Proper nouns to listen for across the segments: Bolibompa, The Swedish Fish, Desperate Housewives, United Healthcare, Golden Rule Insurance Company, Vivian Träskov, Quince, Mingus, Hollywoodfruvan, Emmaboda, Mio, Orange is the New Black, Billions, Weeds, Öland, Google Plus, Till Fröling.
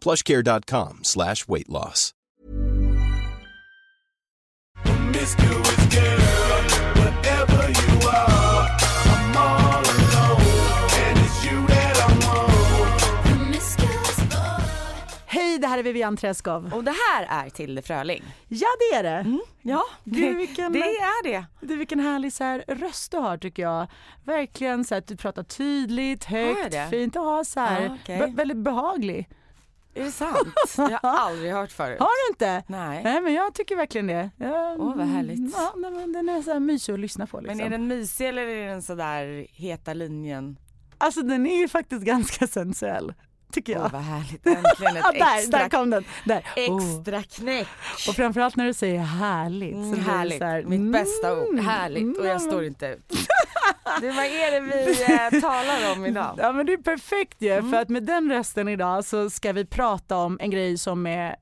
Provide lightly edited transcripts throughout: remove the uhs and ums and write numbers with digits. PlushCare.com/weight loss. Hej, det här är Vivian Träskov. Och det här är Till Fröling. Ja, det är det. Mm. Ja, det är det. Du, vilken härlig så här röst du har, tycker jag. Verkligen så att du pratar tydligt, högt, fint att ha så här. Ja, okay. Väldigt behaglig. Är det sant? Jag har aldrig hört förut. Har du inte? Nej, men jag tycker verkligen det. Åh, vad härligt. Ja, men den är så här mysig att lyssna på liksom. Men är den mysig eller är den så där heta linjen? Alltså, den är ju faktiskt ganska sensuell, tycker jag. Åh, vad härligt. Äntligen ett extra... där kom den. Där. Extra knäck. Och framförallt när du säger härligt. Så härligt. Så här, mitt bästa ord. Härligt. Och jag står inte ut. Det, vad är det vi talar om idag? Ja, men det är perfekt ju, för att med den rösten idag så ska vi prata om en grej som är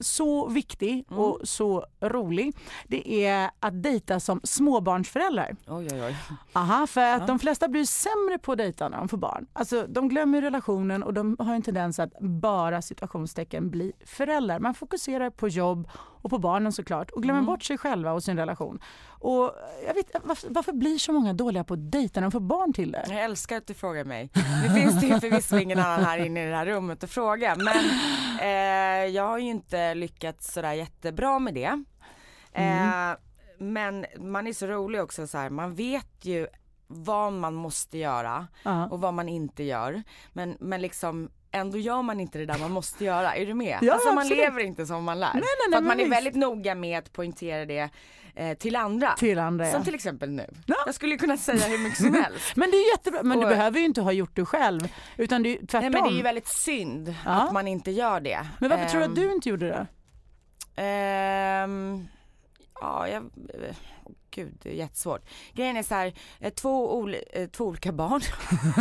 så viktig och så rolig. Det är att dejta som småbarnsföräldrar. Oj. Aha, för att de flesta blir sämre på att dejta när de får barn. Alltså, de glömmer relationen och de har en tendens att bara situationstecken bli föräldrar. Man fokuserar på jobb och på barnen såklart och glömmer bort sig själva och sin relation. Och jag vet, varför blir så många dåliga på att dejta när de får barn till det? Jag älskar att du frågar mig. Nu finns det ju förvisso ingen annan här inne i det här rummet att fråga, men jag har ju inte lyckats sådär jättebra med det. Men man är så rolig också så här, man vet ju vad man måste göra och vad man inte gör, men liksom ändå gör man inte det där man måste göra. Är du med? Ja, alltså, man lever inte som man lär. Nej, för att man är väldigt noga med att poängtera det till andra. Som till exempel nu. Ja. Jag skulle kunna säga hur mycket som helst. Men det är jättebra. Men du behöver ju inte ha gjort det själv. Utan det är tvärtom. Nej, men det är ju väldigt synd att man inte gör det. Men varför tror du att du inte gjorde det? Gud, det är jättesvårt. Grejen är så här, två olika barn,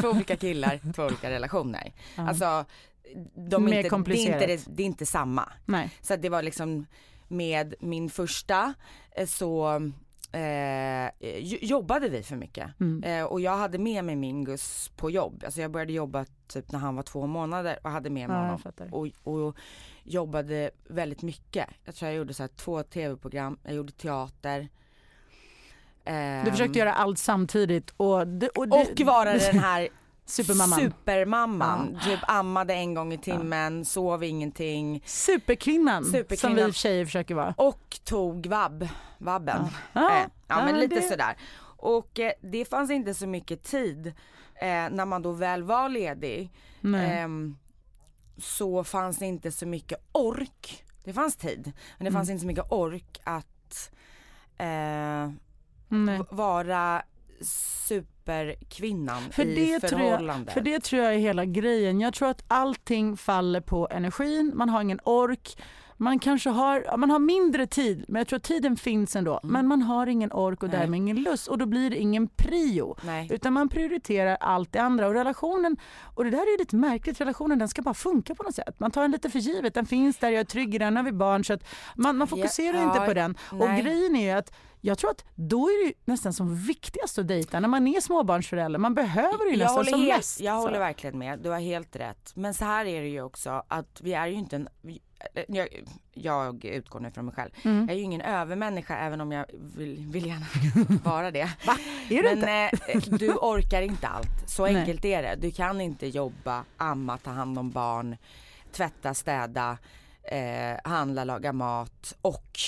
två olika killar, två olika relationer. Alltså, det är inte samma. Nej. Så att det var liksom med min första så jobbade vi för mycket. Och jag hade med mig Mingus på jobb. Alltså, jag började jobba typ när han var 2 månader och hade med mig honom. Och jobbade väldigt mycket. Jag tror jag gjorde så här 2 tv-program, jag gjorde teater. Du försökte göra allt samtidigt och vara den här supermamman. Typ ammade 1 gång i timmen, sov ingenting. Superkvinnan som vi tjejer försöker vara. Och tog vabben. Men lite sådär. Och det fanns inte så mycket tid när man då väl var ledig. Så fanns det inte så mycket ork. Det fanns tid, men det fanns inte så mycket ork att... vara superkvinnan i förhållande. För det tror jag är hela grejen. Jag tror att allting faller på energin. Man har ingen ork. Man kanske har mindre tid, men jag tror att tiden finns ändå. Men man har ingen ork och därmed ingen lust. Och då blir det ingen prio. Nej. Utan man prioriterar allt det andra. Och relationen, och det där är ju lite märkligt, relationen, den ska bara funka på något sätt. Man tar den lite för givet. Den finns där, jag är trygg i den, har vi barn. Så att man fokuserar inte på den. Nej. Och grejen är ju att jag tror att då är det nästan som viktigast att dejta när man är småbarnsförälder. Man behöver ju nästan som mest. Jag håller verkligen med. Du har helt rätt. Men så här är det ju också att vi är ju inte en... Jag utgår nu från mig själv. Jag är ju ingen övermänniska, även om jag vill gärna vara det. Va? Är du Men inte? Du orkar inte allt. Så enkelt är det. Du kan inte jobba, amma, ta hand om barn, tvätta, städa, handla, laga mat och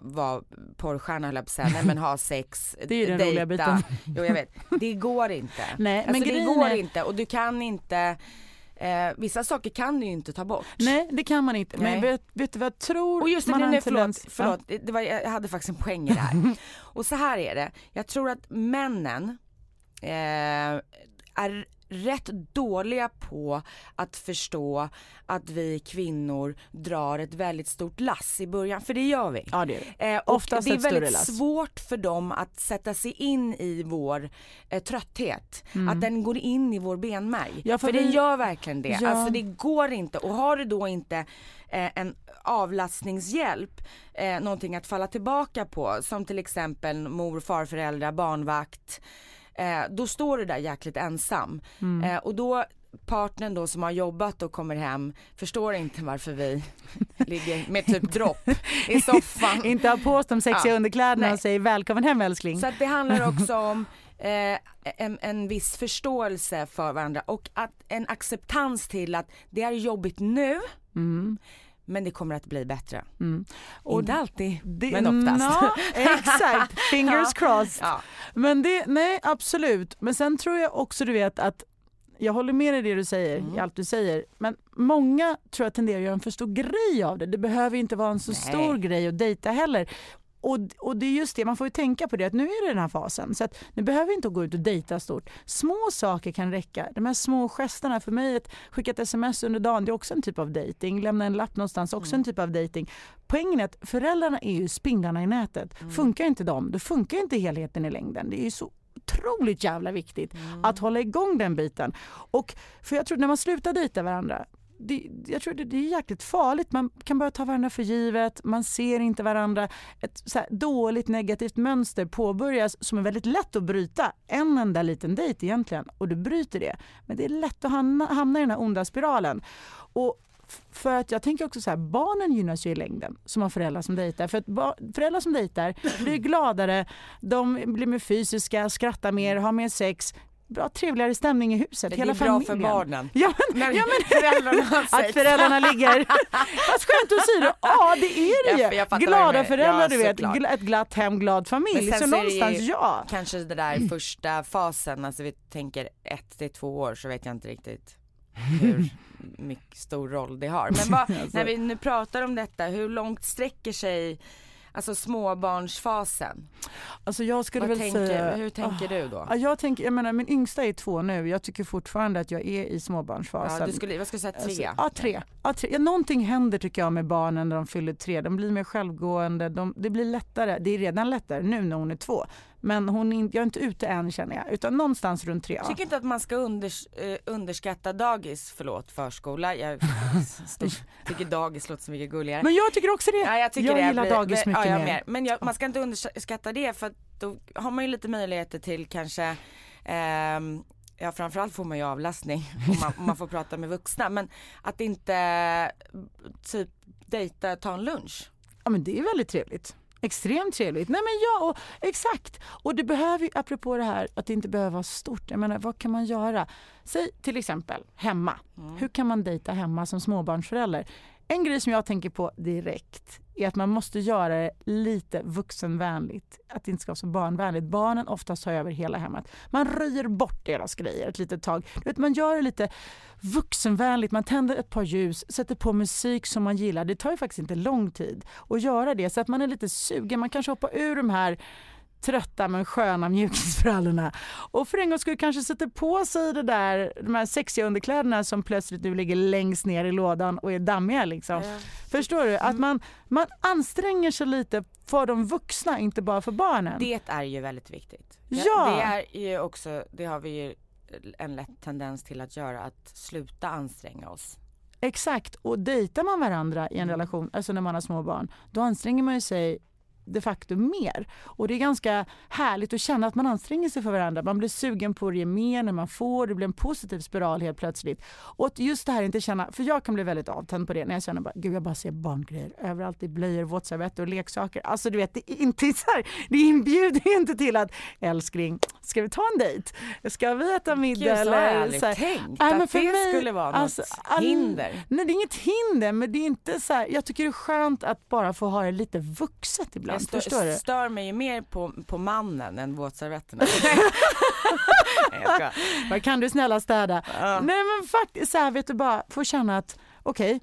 var porrstjärna, höll jag på att säga. Nej, men ha sex, det är den dejta. Roliga biten. Jo, jag vet. Det går inte. Nej, alltså, men det går inte. Och du kan inte... vissa saker kan du ju inte ta bort. Nej, det kan man inte. Nej. Men vet du vad jag tror? Och just det, man nej, förlåt. Det var, jag hade faktiskt en poäng i det här. Och så här är det. Jag tror att männen är rätt dåliga på att förstå att vi kvinnor drar ett väldigt stort lass i början. För det gör vi. Ja, det är det. Och det är väldigt svårt för dem att sätta sig in i vår trötthet. Mm. Att den går in i vår benmärg. Ja, för den gör verkligen det. Ja. Alltså det går inte. Och har du då inte en avlastningshjälp, någonting att falla tillbaka på, som till exempel mor, farföräldrar, barnvakt, då står du där jäkligt ensam. Mm. Och då partnern då som har jobbat och kommer hem förstår inte varför vi ligger med typ dropp i soffan. Inte har på oss de sexiga underkläderna. Nej. Och säger välkommen hem, älskling. Så att det handlar också om en viss förståelse för varandra och att en acceptans till att det är jobbigt nu. Mm. Men det kommer att bli bättre. Mm. Och inte alltid, men oftast. No, exakt, fingers crossed. Ja. Men det, nej, absolut. Men sen tror jag också, du vet, att jag håller med i det du säger, i allt du säger. Men många tror jag tenderar att göra en för stor grej av det. Det behöver inte vara en så stor grej att dejta heller. Och det är just det, man får ju tänka på det, att nu är det den här fasen. Så att nu behöver vi inte gå ut och dejta stort. Små saker kan räcka. De här små gesterna, för mig att skicka ett sms under dagen, det är också en typ av dejting. Lämna en lapp någonstans, också en typ av dejting. Poängen är att föräldrarna är ju spindlarna i nätet. Funkar inte dem, då funkar inte helheten i längden. Det är ju så otroligt jävla viktigt att hålla igång den biten. Och för jag tror när man slutar dejta varandra, jag tror det är jäkligt farligt. Man kan börja ta varandra för givet. Man ser inte varandra. Ett så här dåligt negativt mönster påbörjas som är väldigt lätt att bryta. En enda liten dejt egentligen. Och du bryter det. Men det är lätt att hamna i den här onda spiralen. Och för att jag tänker också så här, barnen gynnas ju i längden som har föräldrar som dejtar. För att föräldrar som dejtar blir gladare. De blir mer fysiska, skrattar mer, har mer sex. Bra, trevligare stämning i huset. Det är hela bra familjen. För barnen. Ja, men föräldrarna att föräldrarna ligger. Fast skönt att säga det. Ja, det är det ju. Jag glada föräldrar, du vet. Ett glatt hem, glad familj. Men sen så någonstans, ju, kanske det där första fasen. Alltså vi tänker 1 till 2 år, så vet jag inte riktigt hur mycket stor roll det har. Men när vi nu pratar om detta, hur långt sträcker sig... Alltså småbarnsfasen. Alltså jag skulle säga, hur tänker du då? Jag menar min yngsta är 2 nu. Jag tycker fortfarande att jag är i småbarnsfasen. Ja, jag skulle säga 3. Alltså, tre. Ja, någonting händer tycker jag med barnen när de fyller 3. De blir mer självgående. Det blir lättare. Det är redan lättare nu när hon är 2. Men jag är inte ute än, känner jag. Utan någonstans runt 3. Jag tycker inte att man ska underskatta dagis. Förlåt, förskola. Jag tycker dagis låter så mycket gulligare. Men jag tycker också det. Ja, jag gillar dagis mycket mer. Men man ska inte underskatta det. För att då har man ju lite möjligheter till kanske... framförallt får man ju avlastning. Om man får prata med vuxna. Men att inte typ dejta, ta en lunch. Ja, men det är väldigt trevligt. Extremt trevligt. Nej, men exakt. Och det behöver ju, apropå det här, att det inte behöver vara stort. Jag menar, vad kan man göra? Säg till exempel hemma. Hur kan man dejta hemma som småbarnsförälder? En grej som jag tänker på direkt är att man måste göra det lite vuxenvänligt. Att det inte ska vara så barnvänligt. Barnen oftast tar över hela hemmet. Man röjer bort deras grejer ett litet tag. Du vet, man gör det lite vuxenvänligt. Man tänder ett par ljus, sätter på musik som man gillar. Det tar ju faktiskt inte lång tid att göra det. Så att man är lite sugen. Man kanske hoppar ur de här trötta men sköna mjukisbrallorna. Och för en gång skulle kanske sätta på sig de här sexiga underkläderna som plötsligt nu ligger längst ner i lådan och är dammiga liksom. Mm. Förstår du? Att man anstränger sig lite för de vuxna, inte bara för barnen. Det är ju väldigt viktigt. Ja. Det är ju också, det har vi ju en lätt tendens till att göra, att sluta anstränga oss. Exakt. Och dejtar man varandra i en relation, alltså när man har små barn, då anstränger man ju sig de facto mer. Och det är ganska härligt att känna att man anstränger sig för varandra. Man blir sugen på att ge mer när man får. Det blir en positiv spiral helt plötsligt. Och just det här inte känna, för jag kan bli väldigt avtänd på det när jag känner bara, gud jag bara ser barngrejer överallt i blöjor, våtservetter och leksaker. Alltså du vet, det är inte så här, det inbjuder inte till att älskling, ska vi ta en dejt? Ska vi äta middag? Gud, så har jag aldrig tänkt att det skulle vara något hinder. Nej, det är inget hinder, men det är inte så här, jag tycker det är skönt att bara få ha det lite vuxet ibland. Jag stör mig ju mer på mannen än våtservetterna. Vad kan du snälla städa? Nej men faktiskt så här, vet du, bara få känna att okej,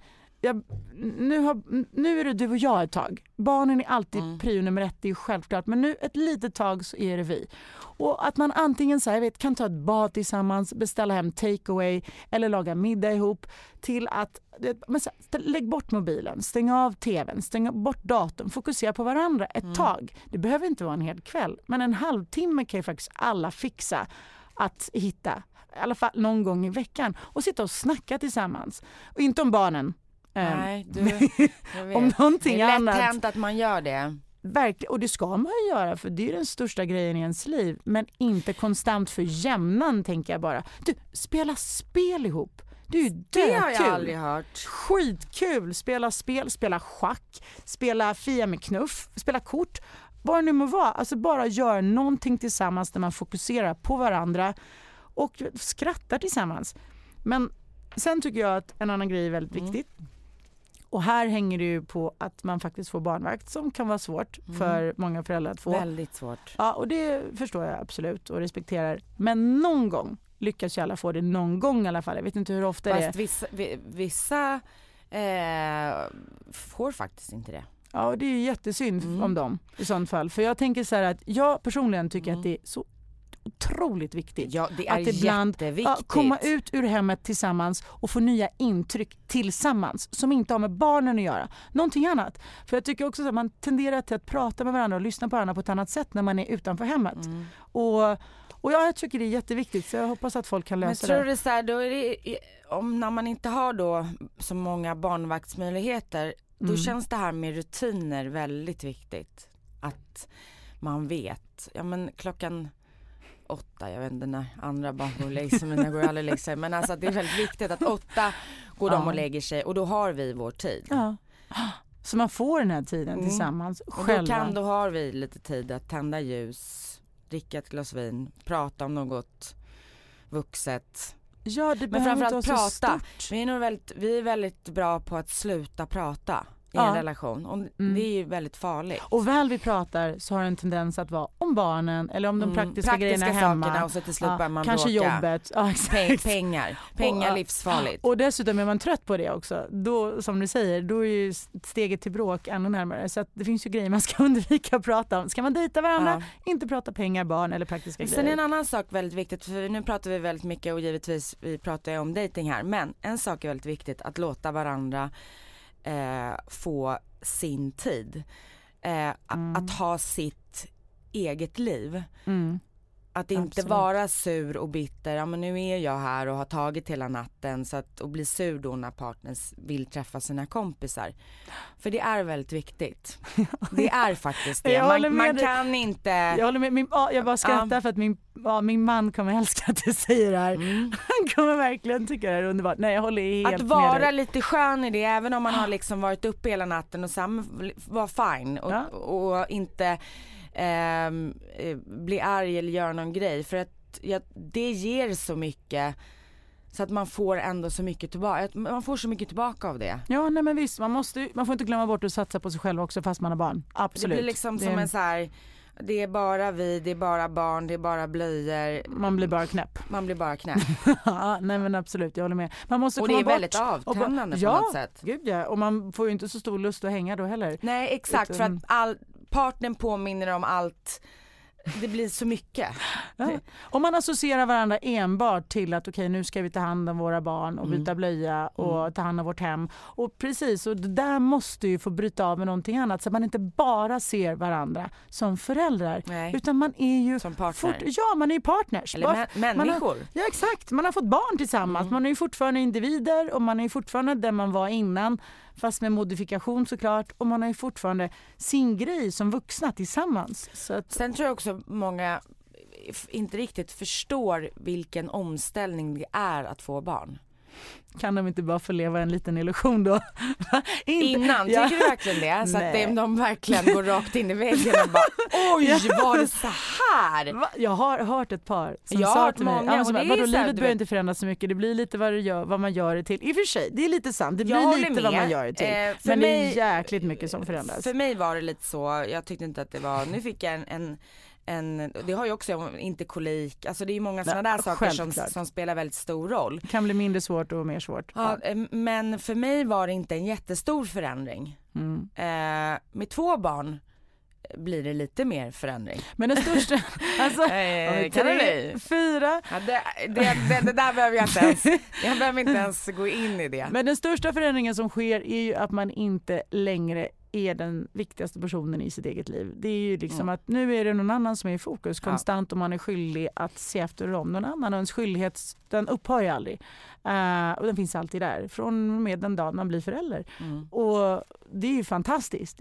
nu är det du och jag ett tag. Barnen är alltid prio nummer ett, det är självklart. Men nu ett litet tag så är det vi. Och att man antingen så här, vet, kan ta ett bad tillsammans, beställa hem takeaway eller laga middag ihop, till att men så här, lägg bort mobilen, stäng av tvn, stäng bort datorn, fokusera på varandra ett tag. Det behöver inte vara en hel kväll, men en halvtimme kan ju faktiskt alla fixa att hitta, i alla fall någon gång i veckan, och sitta och snacka tillsammans. Och inte om barnen. Nej, jag vet. Om någonting det är lätt annat. Hänt att man gör det. Verkligen, och det ska man ju göra, för det är den största grejen i ens liv. Men inte konstant för jämnan, tänker jag bara. Du, spela spel ihop. Det har jag aldrig hört. Skitkul, spela spel, spela schack, spela fia med knuff, spela kort. Vad nu må vara, alltså bara gör någonting tillsammans där man fokuserar på varandra och skrattar tillsammans. Men sen tycker jag att en annan grej är väldigt viktigt. Och här hänger det ju på att man faktiskt får barnvakt, som kan vara svårt för många föräldrar att få. Väldigt svårt. Ja, och det förstår jag absolut och respekterar. Men någon gång lyckas ju alla få det, någon gång i alla fall. Jag vet inte hur ofta det är. Vissa får faktiskt inte det. Ja, och det är ju jättesynd om dem i sånt fall. För jag tänker så här att jag personligen tycker att det är så otroligt viktigt, ja, det är att ibland komma ut ur hemmet tillsammans och få nya intryck tillsammans som inte har med barnen att göra, någonting annat. För jag tycker också att man tenderar till att prata med varandra och lyssna på varandra på ett annat sätt när man är utanför hemmet. Och jag tycker det är jätteviktigt, så jag hoppas att folk kan lösa det. Men tror du så här, då är det, om när man inte har då så många barnvaktsmöjligheter, då känns det här med rutiner väldigt viktigt, att man vet, ja men klockan 8, jag vet inte när andra barn går och lägger sig, men jag går aldrig och lägger sig. Men alltså det är väldigt viktigt att 8 går de och lägger sig, och då har vi vår tid. Ja. Så man får den här tiden tillsammans själva. Och då har vi lite tid att tända ljus, dricka ett glas vin, prata om något vuxet. Ja, det men framförallt prata. Vi är väldigt bra på att sluta prata i en relation. Och det är ju väldigt farligt. Och väl vi pratar så har det en tendens att vara om barnen eller om de praktiska grejerna hemma. Och så till slut man kanske bråka. Jobbet. Ja, pengar, livsfarligt. Och dessutom är man trött på det också. Då, som du säger, då är ju steget till bråk ännu närmare. Så att det finns ju grejer man ska undvika att prata om. Ska man dejta varandra? Ja. Inte prata pengar, barn eller praktiska grejer. Sen är en annan sak väldigt viktigt, för nu pratar vi väldigt mycket och givetvis vi pratar om dejting här. Men en sak är väldigt viktigt, att låta varandra få sin tid, att ha sitt eget liv, att inte vara sur och bitter, ja men nu är jag här och har tagit hela natten, så att, och bli sur då när partners vill träffa sina kompisar, för det är väldigt viktigt. Det är faktiskt det, man kan inte. Jag håller med, jag bara skrattar för att min man kommer älska att du säger det här. Han kommer verkligen tycka det är underbart. Nej, jag håller helt med dig. Att vara lite skön i det, även om man har liksom varit uppe hela natten och var fine och inte bli arg eller göra någon grej, för att det ger så mycket, så att man får ändå så mycket tillbaka. Man får så mycket tillbaka av det. Ja, nej men visst, man får inte glömma bort att satsa på sig själv också fast man har barn. Absolut. Det blir liksom som en så här, det är bara vi, det är bara barn, det är bara blöjor. Man blir bara knäpp. Ja, nej men absolut, jag håller med. Man måste komma bort. Och det är väldigt avtändande på något sätt. Gud ja, och man får ju inte så stor lust att hänga då heller. Nej, exakt, för att partnern påminner om allt det blir så mycket. Ja. Om man associerar varandra enbart till att okej, nu ska vi ta hand om våra barn och byta blöja och ta hand om vårt hem. Och precis, och det där måste ju få bryta av med någonting annat så man inte bara ser varandra som föräldrar. Nej. Utan man är ju som partner. Man är ju partners. Eller människor. Ja, exakt. Man har fått barn tillsammans. Man är ju fortfarande individer och man är ju fortfarande där man var innan. Fast med modifikation såklart. Och man har ju fortfarande sin grej som vuxna tillsammans. Så att... Sen tror jag också många inte riktigt förstår vilken omställning det är att få barn. Kan de inte bara få leva en liten illusion då? Innan, ja. Tycker du verkligen det? Så nej. Att de verkligen går rakt in i väggen och bara, oj, var det så här? Va? Jag har hört ett par som sa till mig, livet börjar inte förändras så mycket, det blir lite vad man gör det till. I och för sig, det är lite sant, det blir lite med. Vad man gör det till. Men mig, det är jäkligt mycket som förändras. För mig var det lite så, jag tyckte inte att det var, nu fick jag en, det har ju också inte kolik, alltså det är ju många sådana där saker som spelar väldigt stor roll. Det kan bli mindre svårt och mer svårt. Ja, men för mig var det inte en jättestor förändring. Med 2 barn blir det lite mer förändring. Men den största, alltså 3, 4. Ja, det där behöver jag inte ens. Jag behöver inte ens gå in i det. Men den största förändringen som sker är ju att man inte längre är den viktigaste personen i sitt eget liv. Det är ju liksom att nu är det någon annan som är i fokus konstant och man är skyldig att se efter om någon annan. Och ens skyldighet, den upphör ju aldrig. Och den finns alltid där. Från med den dagen man blir förälder. Och det är ju fantastiskt.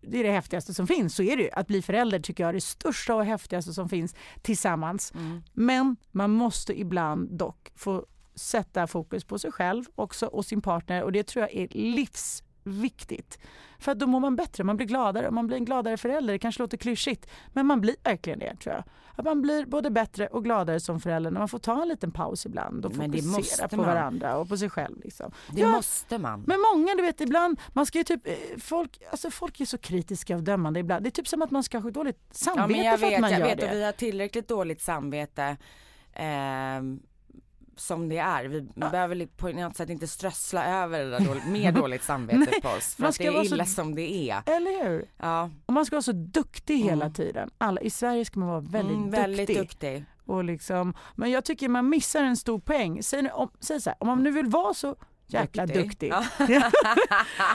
Det är det häftigaste som finns. Så är det ju. Att bli förälder tycker jag är det största och häftigaste som finns tillsammans. Men man måste ibland dock få sätta fokus på sig själv också och sin partner. Och det tror jag är livsviktigt. För då mår man bättre, man blir gladare och man blir en gladare förälder. Det kanske låter klyschigt, men man blir verkligen det, tror jag. Att man blir både bättre och gladare som förälder när man får ta en liten paus ibland och fokusera på varandra och på sig själv. Liksom. Det måste man. Men många, du vet, ibland, man ska ju typ, folk är så kritiska och dömande ibland. Det är typ som att man ska ha dåligt samvete för att man gör det. Och vi har tillräckligt dåligt samvete som det är. Vi behöver på något sätt inte strössla över det där mer dåligt samvete på oss. För man ska att det är illa som det är. Eller hur? Ja. Och man ska vara så duktig hela tiden. I Sverige ska man vara väldigt duktig. Och liksom, men jag tycker man missar en stor poäng. Säg så här, om man nu vill vara så jäkla duktig. Ja.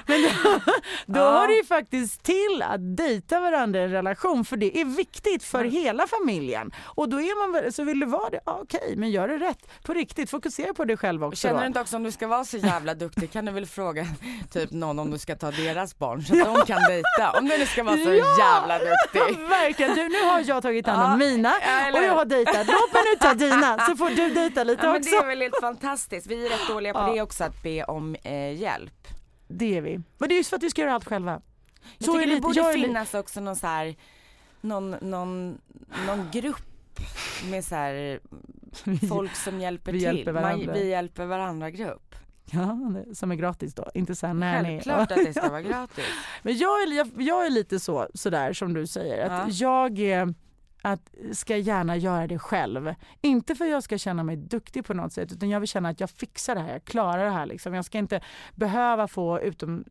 Men då har det ju faktiskt till att dejta varandra i en relation, för det är viktigt för hela familjen. Och då är man så vill du vara det, okej, men gör det rätt på riktigt, fokusera på dig själv också. Känner du inte också om du ska vara så jävla duktig kan du väl fråga typ någon om du ska ta deras barn så att de kan dejta. Om du nu ska vara så jävla duktig. Verkligen, nu har jag tagit hand om mina och jag har dejtat. Låt mig nu ta dina så får du dejta lite också. Men det är väl helt fantastiskt, vi är rätt dåliga på det också. Be om hjälp. Det är vi. Men det är just för att vi ska göra allt själva. Jag tycker det borde finnas också någon så här någon grupp med så här folk som hjälper vi till. Vi hjälper varandra grupp. Ja, som är gratis då. Inte så här självklart att det ska vara gratis. Men jag är lite så där som du säger att jag är att ska gärna göra det själv. Inte för jag ska känna mig duktig på något sätt, utan jag vill känna att jag fixar det här, jag klarar det här liksom. Jag ska inte behöva få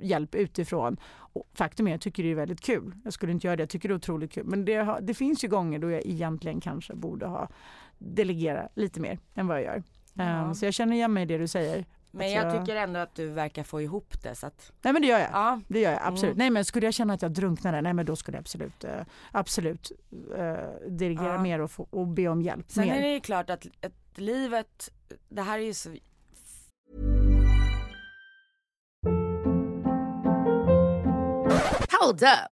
hjälp utifrån. Och faktum är, jag tycker det är väldigt kul. Jag skulle inte göra det, jag tycker det är otroligt kul. Men det finns ju gånger då jag egentligen kanske borde ha delegera lite mer än vad jag gör. Så jag känner igen mig i det du säger. Men jag tycker ändå att du verkar få ihop det. Så att... Nej, men det gör jag. Ja. Det gör jag, absolut. Nej, men skulle jag känna att jag drunknade, men då skulle jag absolut dirigera mer och be om hjälp. Sen är det ju klart att livet, det här är ju så... Hold up.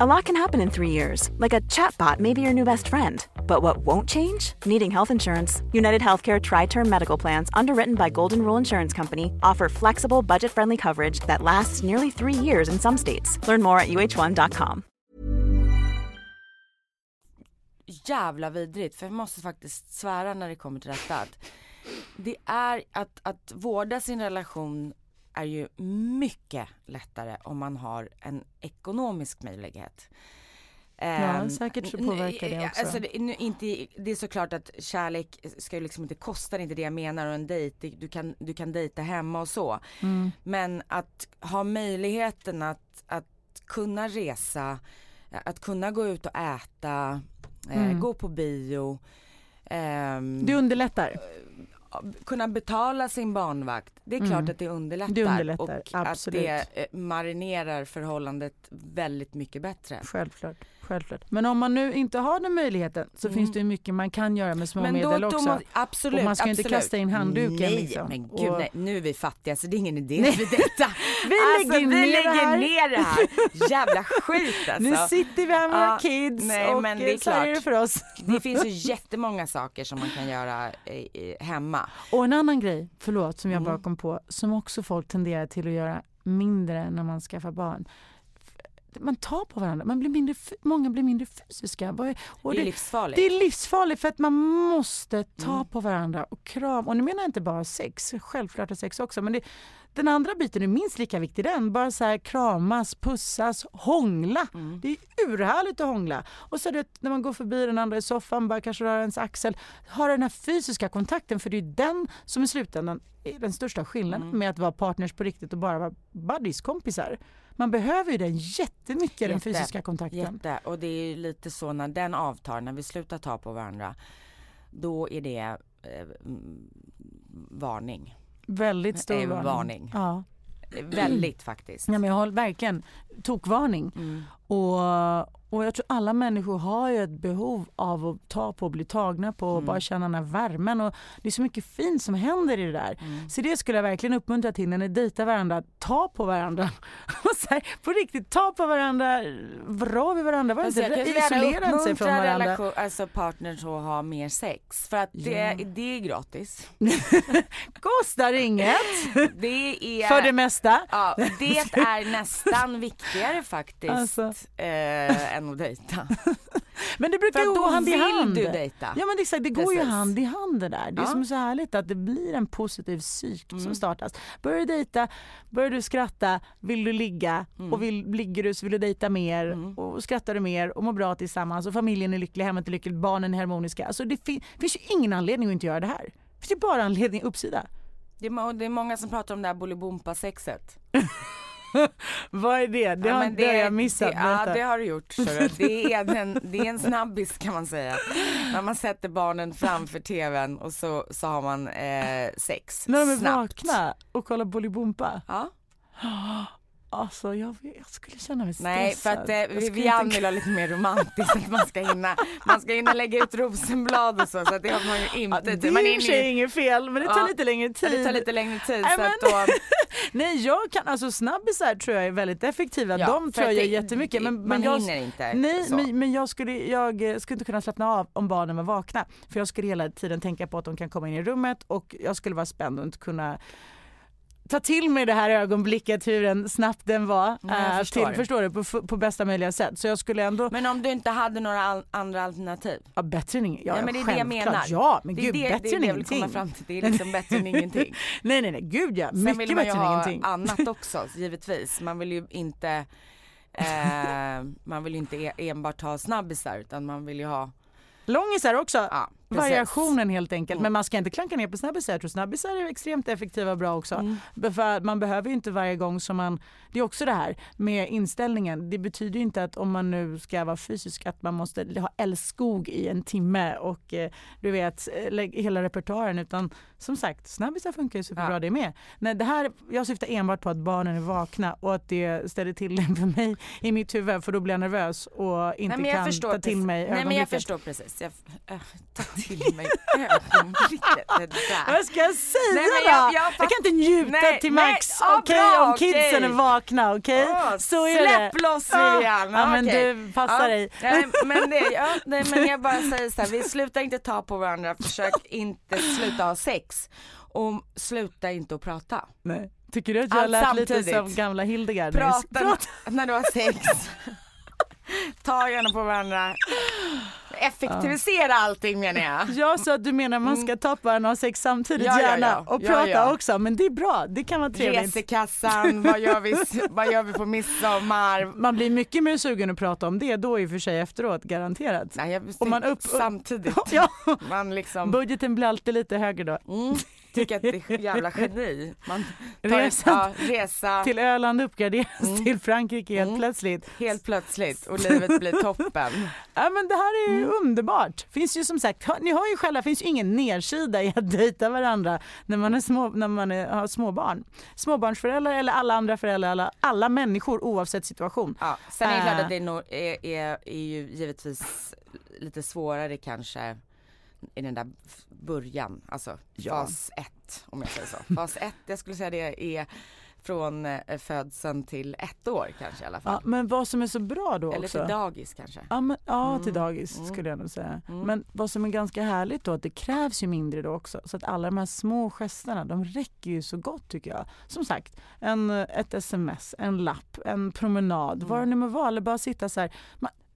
A lot can happen in 3 years, like a chatbot may be your new best friend. But what won't change? Needing health insurance. United Healthcare Tri-Term Medical Plans, underwritten by Golden Rule Insurance Company, offer flexible, budget-friendly coverage that lasts nearly 3 years in some states. Learn more at uh1.com. Jävla vidrigt, för jag måste faktiskt svära när det kommer till detta. Det är att vårda sin relation är ju mycket lättare om man har en ekonomisk möjlighet. Ja, säkert så påverkar det också. Alltså, det är såklart att kärlek ska ju liksom inte kosta, det är inte det jag menar, och en dejt, du kan dejta hemma och så. Mm. Men att ha möjligheten att kunna resa, att kunna gå ut och äta, gå på bio. Det underlättar. Kunna betala sin barnvakt. Det är klart att det underlättar och absolut. Att det marinerar förhållandet väldigt mycket bättre. Självklart. Men om man nu inte har den möjligheten så finns det ju mycket man kan göra med små medel också. Absolut, och man ska inte kasta in handduken. Nej, liksom. Men gud, nej, nu är vi fattiga så det är ingen idé för detta. Vi lägger ner det här. Jävla skit alltså. Nu sitter vi här med våra kids, nej, och men det är klart. Det för oss. Det finns ju jättemånga saker som man kan göra hemma. Och en annan grej, förlåt, som jag bara kom på, som också folk tenderar till att göra mindre när man skaffar barn. Man tar på varandra, man blir mindre, många blir mindre fysiska. Och det är livsfarligt. Det är livsfarligt för att man måste ta på varandra och kram. Och nu menar jag inte bara sex, självklart är sex också. Men den andra biten är minst lika viktig den. Bara så här kramas, pussas, hångla. Mm. Det är urhärligt att hångla. Och så det, när man går förbi den andra i soffan, bara kanske rör ens axel. Har den här fysiska kontakten, för det är den som i slutändan är den största skillnaden med att vara partners på riktigt och bara vara buddies-kompisar. Man behöver ju den jättemycket, den fysiska kontakten. Jätte. Och det är ju lite så när den avtar, när vi slutar ta på varandra, då är det varning. Väldigt stor varning. Ja. Väldigt faktiskt. Ja, men jag har verkligen tokvarning. Mm. Och jag tror alla människor har ju ett behov av att ta på och bli tagna på och bara känna den här värmen. Och det är så mycket fint som händer i det där. Mm. Så det skulle jag verkligen uppmuntra till när ni dejtar varandra. Ta på varandra. Så här, på riktigt, ta på varandra. Rör vid varandra. Var alltså, inte isolera sig från varandra. Alltså partners att ha mer sex. För att det är gratis. Kostar inget. Det är, för det mesta. Ja, det är nästan viktigare faktiskt. Alltså. Än att dejta. Men det brukar ju gå hand i hand. Du dejta. Ja, men exakt, det går ju hand i hand det där. Det är som så härligt att det blir en positiv cykel som startas. Börjar du dejta, börjar du skratta, vill du ligga, och ligger du så vill du dejta mer, och skrattar du mer och mår bra tillsammans och familjen är lycklig, hemmet är lyckligt, barnen är harmoniska. Alltså det finns ju ingen anledning att inte göra det här. Det finns ju bara anledning, uppsida. Det är många som pratar om det här Bolibompa-sexet. Vad är det? Det har jag missat. Det har du gjort. Det är en snabbis kan man säga. När man sätter barnen framför tvn och så har man sex. När de är vakna och kollar Bolibompa. Ja. Alltså, jag skulle känna mig stressad. Nej, för att Vivian vill ha lite mer romantiskt. Att man ska hinna lägga ut rosenblad och så. Så att det har man ju inte. Det är inget fel, men det tar lite längre tid. Ja, det tar lite längre tid. Så att då... Nej, jag kan... Alltså, snabbisar tror jag är väldigt effektiva. Ja, de tror jag jättemycket. Men jag hinner inte. Nej, men jag skulle inte kunna slappna av om barnen var vakna. För jag skulle hela tiden tänka på att de kan komma in i rummet. Och jag skulle vara spänd och inte kunna... Ta till mig det här ögonblicket, hur snabbt den var. Ja, förstår du, på bästa möjliga sätt. Så jag skulle ändå... Men om du inte hade några andra alternativ? Ja, bättre än ingenting. Ja, men det är det jag menar. Ja, men gud, bättre än ingenting. Det är det jag vill komma fram till. Det är liksom bättre än ingenting. Nej, gud ja. Mycket bättre än ingenting. Sen vill man ju ha annat också, givetvis. Man vill ju inte, enbart ha snabbisar, utan man vill ju ha... Långisar också. Ja. variationen helt enkelt. Men man ska inte klanka ner på snabbisar. Jag tror snabbisar är extremt effektiva och bra också. Mm. Man behöver ju inte varje gång som man... Det är också det här med inställningen. Det betyder ju inte att om man nu ska vara fysisk att man måste ha älskog i en timme och du vet hela repertoaren. Utan som sagt, snabbisar funkar ju superbra det med. Nej, det här, jag syftar enbart på att barnen är vakna och att det ställer till det för mig i mitt huvud, för då blir jag nervös och inte kan ta till mig ögonblicket. Nej, men jag förstår precis. Till mig ögonblicket det där. Vad ska jag säga? Jag kan inte njuta till max. Okej, om kidsen är vakna, okej? Så är det. Släpp loss Vivian. Ja, men du passar dig. Men jag bara säger så här, vi slutar inte ta på varandra. Försök inte sluta ha sex. Och sluta inte att prata. Nej. Tycker du att jag lät lite som gamla Hildegard? Prata när du har sex. Ta gärna på varandra. Effektivisera allting menar jag. Ja, så att du menar man ska ta på varandra och ha sex samtidigt gärna. Och prata också. Men det är bra, det kan vara trevligt. Resekassan, vad gör vi på midsommar? Man blir mycket mer sugen att prata om det då i och för sig efteråt, garanterat. Nej, jag och man samtidigt. Ja. Man liksom... Budgeten blir alltid lite högre då. Mm. Tycker att det är jävla geni. Man tar resa. Till Öland uppgraderas till Frankrike helt plötsligt. Helt plötsligt och livet blir toppen. Ja, men det här är ju underbart. Finns ju som sagt, ni har ju själva, finns ju ingen nedsida i att dejta varandra när man är har småbarn. Småbarnsföräldrar eller alla andra föräldrar, alla människor oavsett situation. Ja, sen är det klart att det är ju givetvis lite svårare kanske i den där början, alltså fas 1, om jag säger så. Fas 1, jag skulle säga det är från födseln till 1 år kanske i alla fall. Ja, men vad som är så bra då eller också. Eller till dagis kanske. Ja, men, till dagis skulle jag nog säga. Mm. Men vad som är ganska härligt då, att det krävs ju mindre då också. Så att alla de här små gesterna, de räcker ju så gott tycker jag. Som sagt, ett sms, en lapp, en promenad, vad det nu må vara. Eller bara sitta så här...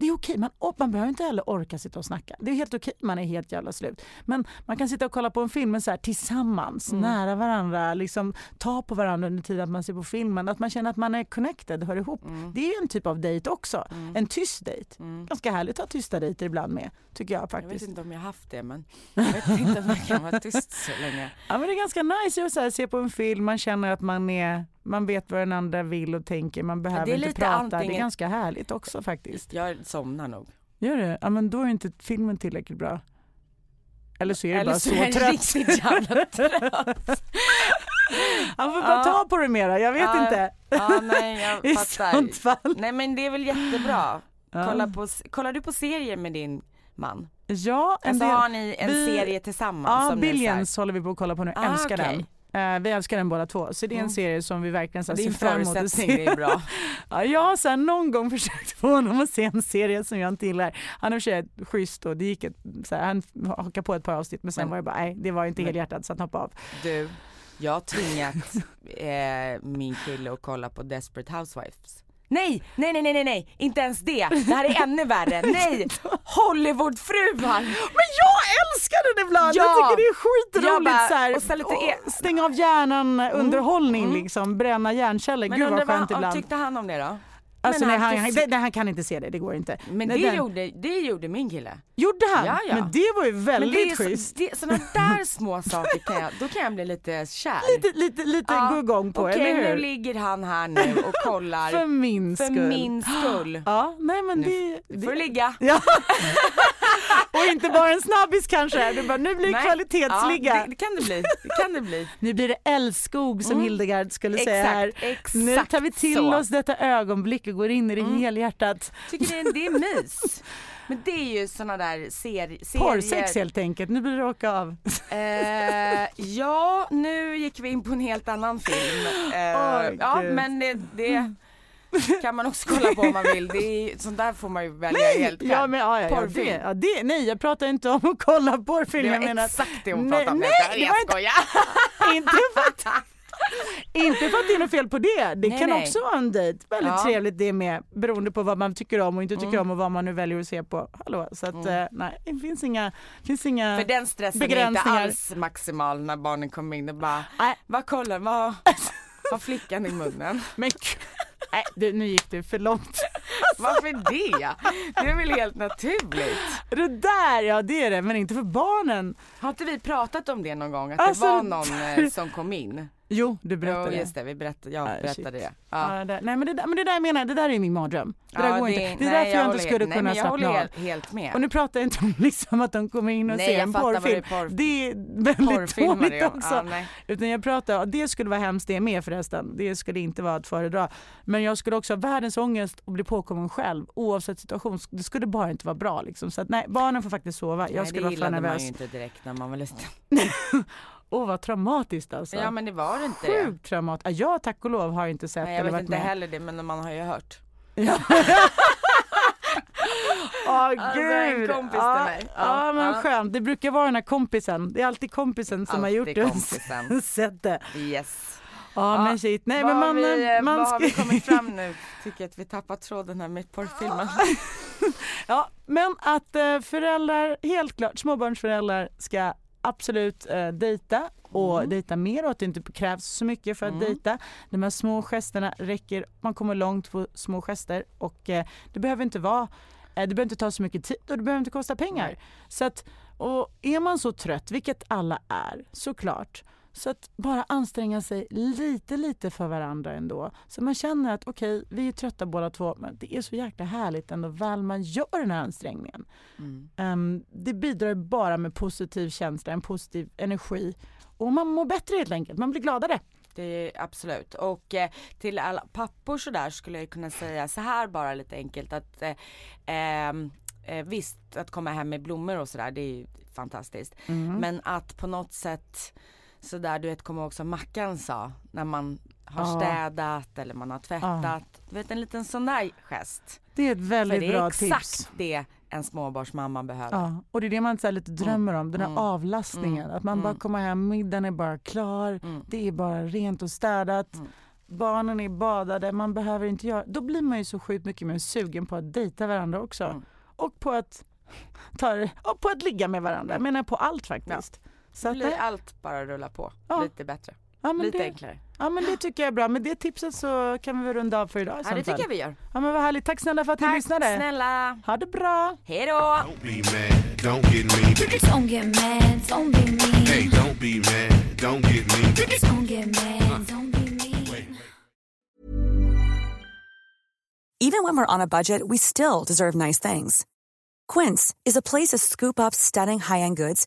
Det är okej, man behöver inte heller orka sitta och snacka. Det är helt okej, man är helt jävla slut. Men man kan sitta och kolla på en film så här, tillsammans, nära varandra. Liksom, ta på varandra under tiden att man ser på filmen. Att man känner att man är connected, hör ihop. Mm. Det är en typ av dejt också. Mm. En tyst dejt. Mm. Ganska härligt att ha tysta dejter ibland med, tycker jag faktiskt. Jag vet inte om jag har haft det, men jag vet inte om man kan vara tyst så länge. Ja, men det är ganska nice att så här, se på en film. Man känner att man vet vad den andra vill och tänker. Man behöver inte prata. Det är ganska härligt också faktiskt. Jag somnar nog. Gör det? Ja, men då är inte filmen tillräckligt bra. Eller så är det bara så trött. Eller så är det riktigt jävla trött. Han får bara ta på det mera. Jag vet inte. Ja, nej, jag fattar. Nej, men det är väl jättebra. Kollar du på serier med din man? Ja. Alltså har ni en serie tillsammans? Ja, som Billions håller vi på att kolla på nu. Älskar den. Vi älskar den båda två. Så det är en serie som vi verkligen så ser fram emot att se. Det är bra. Jag har så här någon gång försökt få honom att se en serie som jag inte gillar. Han har försökt schysst och det gick så här, han hakade på ett par avsnitt men sen var jag bara nej, det var inte helhjärtat så att hoppa av. Du, jag har tvingat min kille att kolla på Desperate Housewives. Nej, inte ens det. Det här är ännu värre. Nej, Hollywoodfruvan. Men jag älskar den ibland. Ja. Jag tycker det är skitroligt så här. Och så lite stäng av hjärnan, underhållning liksom, bränna hjärnceller. Gud vad skönt ibland. Tyckte han om det då? Alltså, men han kan inte se det, det går inte. Men det gjorde min kille. Gjorde han? Ja. Men det var ju väldigt schysst. Sådana där små saker kan jag bli lite kär. Lite gå igång på, eller hur? Okej, nu ligger han här nu och kollar. För min skull. Ja, nej men det får ligga. Ja. Och inte bara en snabbis kanske. Du bara, nu blir det kvalitetsligga. Ja, det kan det bli. Nu blir det älskog som Hildegard skulle säga här. Exakt. Nu tar vi till oss detta ögonblick och går in i det helhjärtat. Tycker det är mys. Men det är ju såna där serier. Porrsex helt enkelt. Nu blir det åka av. Nu gick vi in på en helt annan film. Men det kan man också kolla på om man vill. Sånt där får man ju välja helt själv. Jag pratar inte om att kolla på filmen. Det var exakt det hon pratade om. Nej, jag skojar. Inte för att det är något fel på det. Det kan också vara en dejt. Väldigt trevligt det med. Beroende på vad man tycker om och inte tycker om och vad man nu väljer att se på. Hallå, så att det finns inga begränsningar. För den stressen är inte alls maximal när barnen kommer in och bara, vad kollar, vad har flickan i munnen? Men Nu gick du för långt. Varför det? Det är väl helt naturligt. Det där, ja det är det. Men inte för barnen. Har inte vi pratat om det någon gång? Att alltså, det var någon som kom in. Jo, du berättade det. Just det, jag berättade det. Ja. Ja, det. Nej, men det där menar jag, det där är min mardröm. Det där går inte. Det är därför jag inte skulle kunna slappna av. Helt med. Och nu pratar jag inte om liksom att de kommer in och ser en porrfilm. Det är väldigt dåligt också. Ja, utan jag pratar, det skulle vara hemskt det med förresten. Det skulle inte vara att föredra. Men jag skulle också ha världens ångest och bli påkommen själv. Oavsett situation, det skulle bara inte vara bra. Liksom. Så att, nej, barnen får faktiskt sova. Nej, jag skulle vara för nervös. Det gillade man ju inte direkt när man var liten. Åh, vad traumatiskt alltså. Ja, men det var inte det. Sjukt traumatiskt. Jag, tack och lov, har inte sett. Nej, jag vet inte heller det, men man har ju hört. Ja. Åh, gud. Alltså, en kompis till mig. Ja, men skönt. Det brukar vara den här kompisen. Det är alltid kompisen som har gjort det. Sett det. Yes. Ja, men shit. Nej, men man har vi kommit fram nu? Tycker att vi tappar tråden här med porrfilmen. Ja, men att föräldrar, helt klart, småbarnsföräldrar ska absolut dejta och dejta mer och att det inte krävs så mycket för att dejta. De här små gesterna räcker, man kommer långt på små gester och det behöver inte vara, det behöver inte ta så mycket tid och det behöver inte kosta pengar. Nej. Så att, och är man så trött, vilket alla är såklart, så att bara anstränga sig lite för varandra ändå. Så man känner att okej, vi är trötta båda två, men det är så jäkla härligt ändå väl man gör den här ansträngningen. Mm. Det bidrar bara med positiv känsla, en positiv energi. Och man mår bättre helt enkelt, man blir gladare. Det är absolut. Och till alla pappor så där skulle jag kunna säga så här bara lite enkelt att visst att komma hem med blommor och sådär, det är ju fantastiskt. Mm. Men att på något sätt så där du vet kommer också Mackan sa när man har städat eller man har tvättat. Du vet en liten sån där gest. Det är ett väldigt bra tips. Det är exakt tips. Det en småbarnsmamma behöver. Ja, och det är det man så här lite drömmer om, den här avlastningen. Att man bara kommer hem, middagen är bara klar. Det är bara rent och städat. Barnen är badade, man behöver inte göra. Då blir man ju så sjukt mycket mer sugen på att dejta varandra också. Och på att ligga med varandra. Jag menar på allt faktiskt. Ja. Så att allt bara rulla på. Lite bättre. Ja, men lite enklare. Ja, men det tycker jag är bra. Med det tipset så kan vi väl runda av för idag. Ja, det tycker jag vi gör. Ja, men vad härligt. Tack snälla för att ni lyssnade. Tack snälla. Ha det bra. Hej då. Even when we're on a budget, we still deserve nice things. Quince is a place to scoop up stunning high-end goods